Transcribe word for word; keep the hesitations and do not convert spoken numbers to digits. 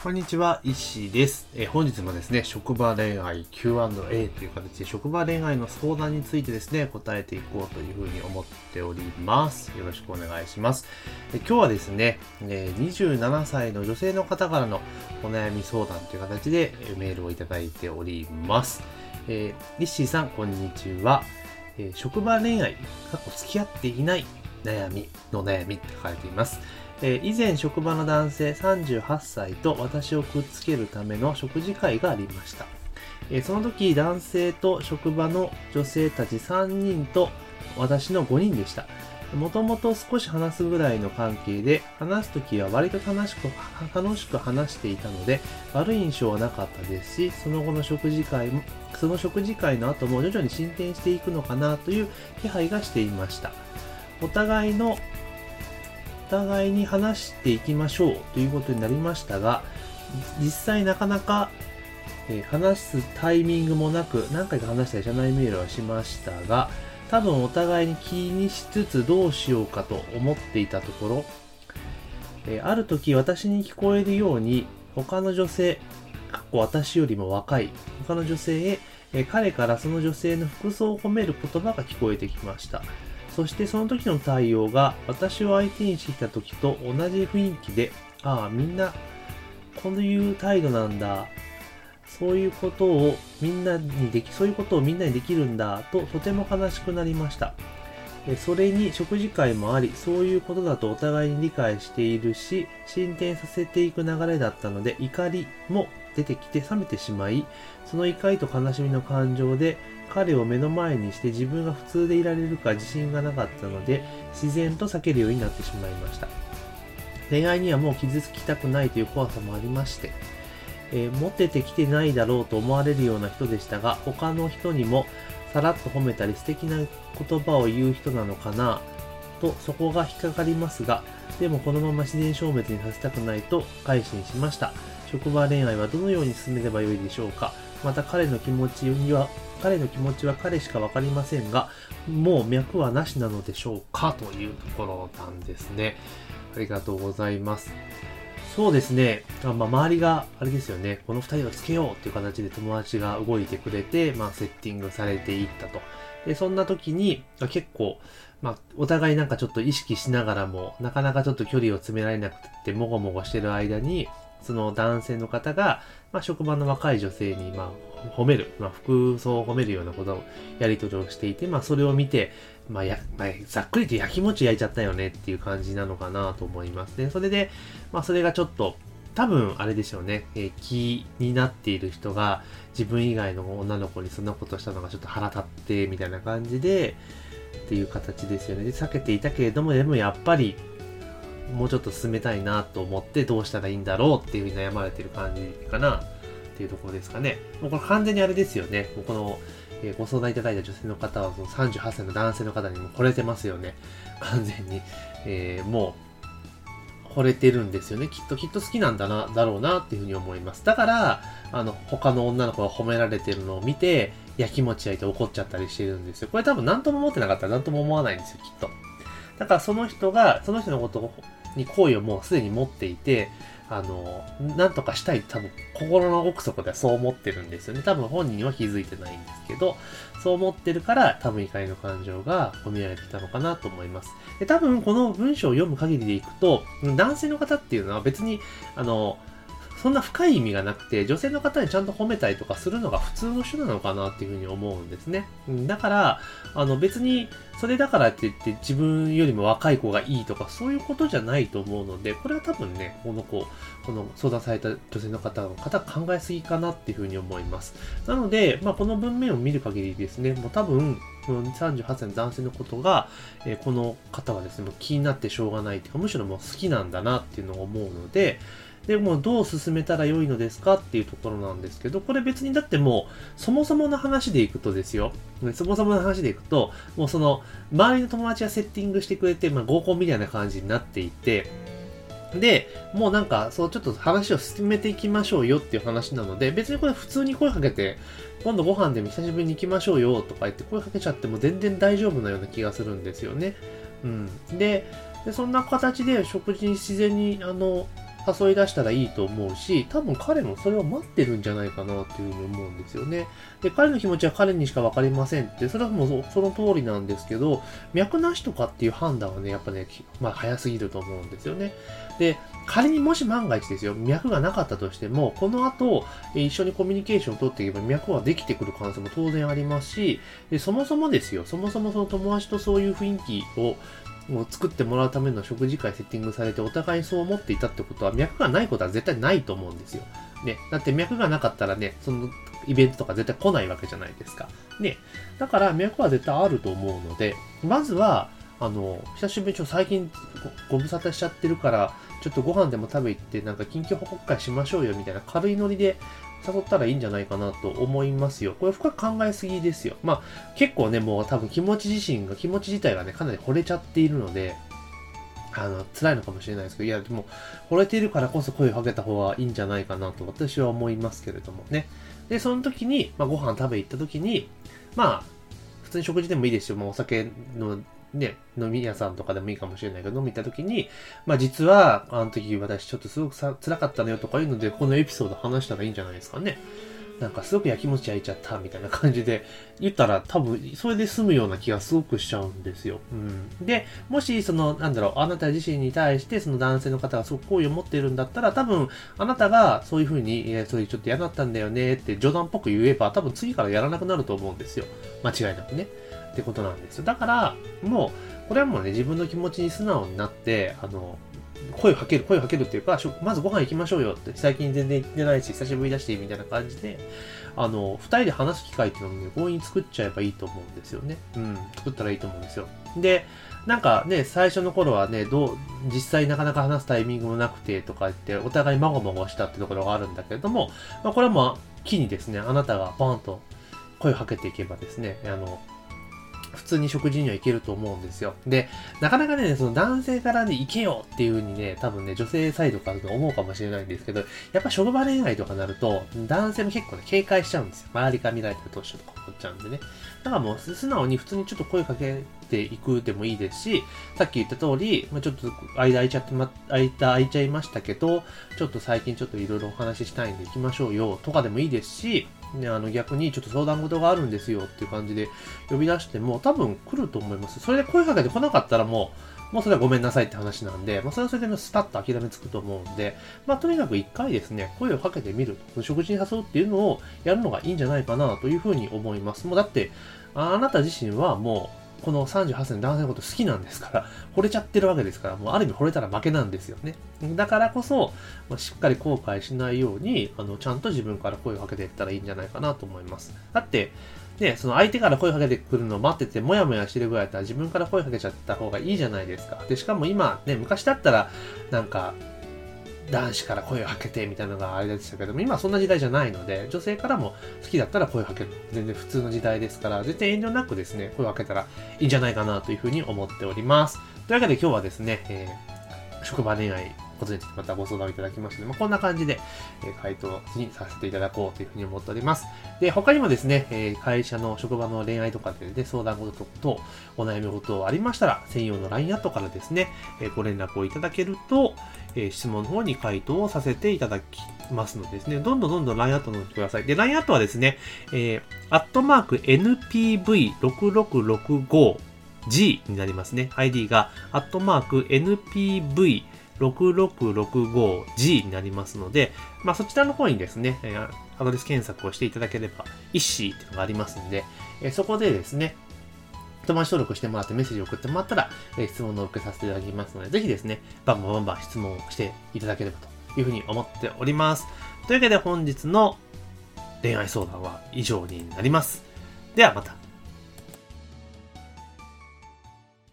こんにちは、イッシーです。えー、本日もですね、職場恋愛 キューアンドエー という形で、職場恋愛の相談についてですね、答えていこうというふうに思っております。よろしくお願いします。えー、今日はですね、えー、にじゅうななさいの女性の方からのお悩み相談という形で、えー、メールをいただいております。えー、イッシーさん、こんにちは。えー、職場恋愛、過去付き合っていない悩みの悩みって書かれています。えー、以前職場の男性さんじゅうはっさいと私をくっつけるための食事会がありました。えー、その時男性と職場の女性たちさんにんと私のごにんでした。もともと少し話すぐらいの関係で、話す時は割と楽しく、楽しく話していたので悪い印象はなかったですし、その後の食事会も、その食事会の後も徐々に進展していくのかなという気配がしていました。お互いのお互いに話していきましょうということになりましたが、実際なかなか、えー、話すタイミングもなく、何回か話したり社内メールはしましたが、多分お互いに気にしつつどうしようかと思っていたところ、えー、ある時私に聞こえるように他の女性、私よりも若い他の女性へ、えー、彼からその女性の服装を褒める言葉が聞こえてきました。そしてその時の対応が私を相手にしてきた時と同じ雰囲気で、ああみんなこういう態度なんだ、そういうことをみんなにできそういうことをみんなにできるんだと、とても悲しくなりました。それに食事会もあり、そういうことだとお互いに理解しているし、進展させていく流れだったので怒りも出てきて冷めてしまい、その怒りと悲しみの感情で彼を目の前にして自分が普通でいられるか自信がなかったので、自然と避けるようになってしまいました。恋愛にはもう傷つきたくないという怖さもありまして、えー、モテてきてないだろうと思われるような人でしたが、他の人にもさらっと褒めたり素敵な言葉を言う人なのかなと、そこが引っかかりますが、でもこのまま自然消滅にさせたくないと改心しました。職場恋愛はどのように進めればよいでしょうか。また彼の気持ちには彼の気持ちは彼しかわかりませんが、もう脈はなしなのでしょうか、というところなんですね。ありがとうございます。そうですね。まあ、周りがあれですよね。このふたりをつけようっていう形で友達が動いてくれて、まあセッティングされていったと。で、そんな時に結構、まあお互いなんかちょっと意識しながらも、なかなかちょっと距離を詰められなくてもごもごしてる間に、その男性の方が、まあ、職場の若い女性に、まあ、褒める、まあ、服装を褒めるようなことをやり取りをしていて、まあ、それを見て、まあやまあ、ざっくりと焼きもち焼いちゃったよねっていう感じなのかなと思いますね。それで、まあ、それがちょっと、多分あれでしょうね、えー、気になっている人が自分以外の女の子にそんなことしたのがちょっと腹立ってみたいな感じでっていう形ですよね。で、避けていたけれども、でもやっぱりもうちょっと進めたいなと思って、どうしたらいいんだろうっていうふうに悩まれてる感じかなっていうところですかね。もうこれ完全にあれですよね。もうこの、えー、ご相談いただいた女性の方はそのさんじゅうはっさいの男性の方にも惚れてますよね。完全に、えー、もう惚れてるんですよね。きっときっと好きなんだなだろうなっていうふうに思います。だからあの他の女の子が褒められてるのを見てやきもち焼いて怒っちゃったりしてるんですよ。これ多分何とも思ってなかったら何とも思わないんですよ、きっと。だからその人がその人のことをに好意をもうすでに持っていて、あのなんとかしたい、多分心の奥底ではそう思ってるんですよね。多分本人は気づいてないんですけど、そう思ってるから多分怒りの感情が込み上げてきたのかなと思います。で、多分この文章を読む限りでいくと、男性の方っていうのは別にあのそんな深い意味がなくて、女性の方にちゃんと褒めたりとかするのが普通の人なのかなっていうふうに思うんですね。だから、あの別に、それだからって言って自分よりも若い子がいいとか、そういうことじゃないと思うので、これは多分ね、この子、この相談された女性の方の方考えすぎかなっていうふうに思います。なので、まあこの文面を見る限りですね、もう多分、このさんじゅうはっさいの男性のことが、えー、この方はですね、もう気になってしょうがないというか、むしろもう好きなんだなっていうのを思うので、でもどう進めたら良いのですかっていうところなんですけど、これ別にだってもうそもそもの話でいくとですよ、そもそもの話でいくと、もうその周りの友達がセッティングしてくれて、まあ、合コンみたいな感じになっていて、で、もうなんかそうちょっと話を進めていきましょうよっていう話なので、別にこれ普通に声かけて、今度ご飯でも久しぶりに行きましょうよとか言って声かけちゃっても全然大丈夫なような気がするんですよね。うん。で、でそんな形で食事に自然にあの誘い出したらいいと思うし、多分彼もそれを待ってるんじゃないかなというふうに思うんですよね。で、彼の気持ちは彼にしか分かりませんって、それはもうその通りなんですけど、脈なしとかっていう判断はね、やっぱね、まあ早すぎると思うんですよね。で、仮にもし万が一ですよ、脈がなかったとしても、この後、一緒にコミュニケーションを取っていけば脈はできてくる可能性も当然ありますし、で、そもそもですよ、そもそもその友達とそういう雰囲気をもう作ってもらうための食事会セッティングされてお互いそう思っていたってことは、脈がないことは絶対ないと思うんですよ。ね。だって脈がなかったらね、そのイベントとか絶対来ないわけじゃないですか。ね。だから脈は絶対あると思うので、まずは、あの、久しぶりにちょっと最近 ご, ご無沙汰しちゃってるから、ちょっとご飯でも食べ行ってなんか緊急報告会しましょうよみたいな軽いノリで誘ったらいいんじゃないかなと思いますよ。これ深く考えすぎですよ。まあ結構ね、もう多分気持ち自身が、気持ち自体がね、かなり惚れちゃっているので、あの、辛いのかもしれないですけど、いやでも、惚れているからこそ声をかけた方がいいんじゃないかなと私は思いますけれどもね。で、その時に、まあご飯食べ行った時に、まあ普通に食事でもいいですよ。まあお酒のね、飲み屋さんとかでもいいかもしれないけど、飲み行った時に、まあ実は、あの時私ちょっとすごくさ辛かったのよとかいうので、このエピソード話したらいいんじゃないですかね。なんかすごくやきもち焼いちゃったみたいな感じで言ったら、多分それで済むような気がすごくしちゃうんですよ。うん、で、もしその、なんだろう、あなた自身に対してその男性の方がすごく好意を持っているんだったら、多分あなたがそういうふうに、えー、それちょっと嫌だったんだよねって冗談っぽく言えば、多分次からやらなくなると思うんですよ。間違いなくね。ってことなんですよ。だから、もう、これはもうね、自分の気持ちに素直になって、あの、声をかける、声をかけるっていうか、まずご飯行きましょうよって、最近全然行ってないし、久しぶりだし、みたいな感じで、あの、二人で話す機会っていうのをね、強引に作っちゃえばいいと思うんですよね。うん、作ったらいいと思うんですよ。で、なんかね、最初の頃はね、どう、実際なかなか話すタイミングもなくてとか言って、お互いまごまごしたってところがあるんだけれども、まあ、これはまあ、機にですね、あなたがポンと声をかけていけばですね、あの、普通に食事には行けると思うんですよ。で、なかなかね、その男性からね、行けよっていう風にね、多分ね、女性サイドから思うかもしれないんですけど、やっぱ職場恋愛とかなると、男性も結構ね、警戒しちゃうんですよ。周りから見られた年とか思っちゃうんでね。だからもう、素直に普通にちょっと声かけていくでもいいですし、さっき言った通り、まあ、ちょっと間空いちゃってま、間空いちゃいましたけど、ちょっと最近ちょっといろいろお話ししたいんで行きましょうよ、とかでもいいですし、ね、あの逆にちょっと相談事があるんですよっていう感じで呼び出しても多分来ると思います。それで声かけて来なかったらもう、もうそれはごめんなさいって話なんで、まあそれはそれでスパッと諦めつくと思うんで、まあとにかく一回ですね、声をかけてみる、食事に誘うっていうのをやるのがいいんじゃないかなというふうに思います。もうだって、あなた自身はもう、このさんじゅうはっさいの男性のこと好きなんですから、惚れちゃってるわけですから、もうある意味惚れたら負けなんですよね。だからこそ、しっかり後悔しないように、あの、ちゃんと自分から声をかけていったらいいんじゃないかなと思います。だって、ね、その相手から声かけてくるのを待ってて、もやもやしてるぐらいだったら自分から声かけちゃった方がいいじゃないですか。で、しかも今、ね、昔だったら、なんか、男子から声をかけてみたいなのがあれでしたけども、今はそんな時代じゃないので、女性からも好きだったら声をかける。全然普通の時代ですから、絶対遠慮なくですね、声をかけたらいいんじゃないかなというふうに思っております。というわけで今日はですね、えー、職場恋愛ことについてまたご相談をいただきましたので、まあ、こんな感じで、えー、回答にさせていただこうというふうに思っております。で、他にもですね、えー、会社の職場の恋愛とかで、ね、相談事とお悩み事ありましたら、専用の ライン アットからですね、えー、ご連絡をいただけると、えー、質問の方に回答をさせていただきますのでですね、どんどんどんどん ライン アットのってください。で、ライン アットはですね、えー、アットマーク エヌピーブイろくろくろくごジー になりますね。アイディー がアットマーク エヌピーブイろくろくろくごジー になりますので、まあそちらの方にですね、えー、アドレス検索をしていただければ、アイディー っていうのがありますので、えー、そこでですね、友達登録してもらってメッセージを送ってもらったら、えー、質問を受けさせていただきますので、ぜひですね、バンバンバンバン質問をしていただければというふうに思っております。というわけで本日の恋愛相談は以上になります。ではまた。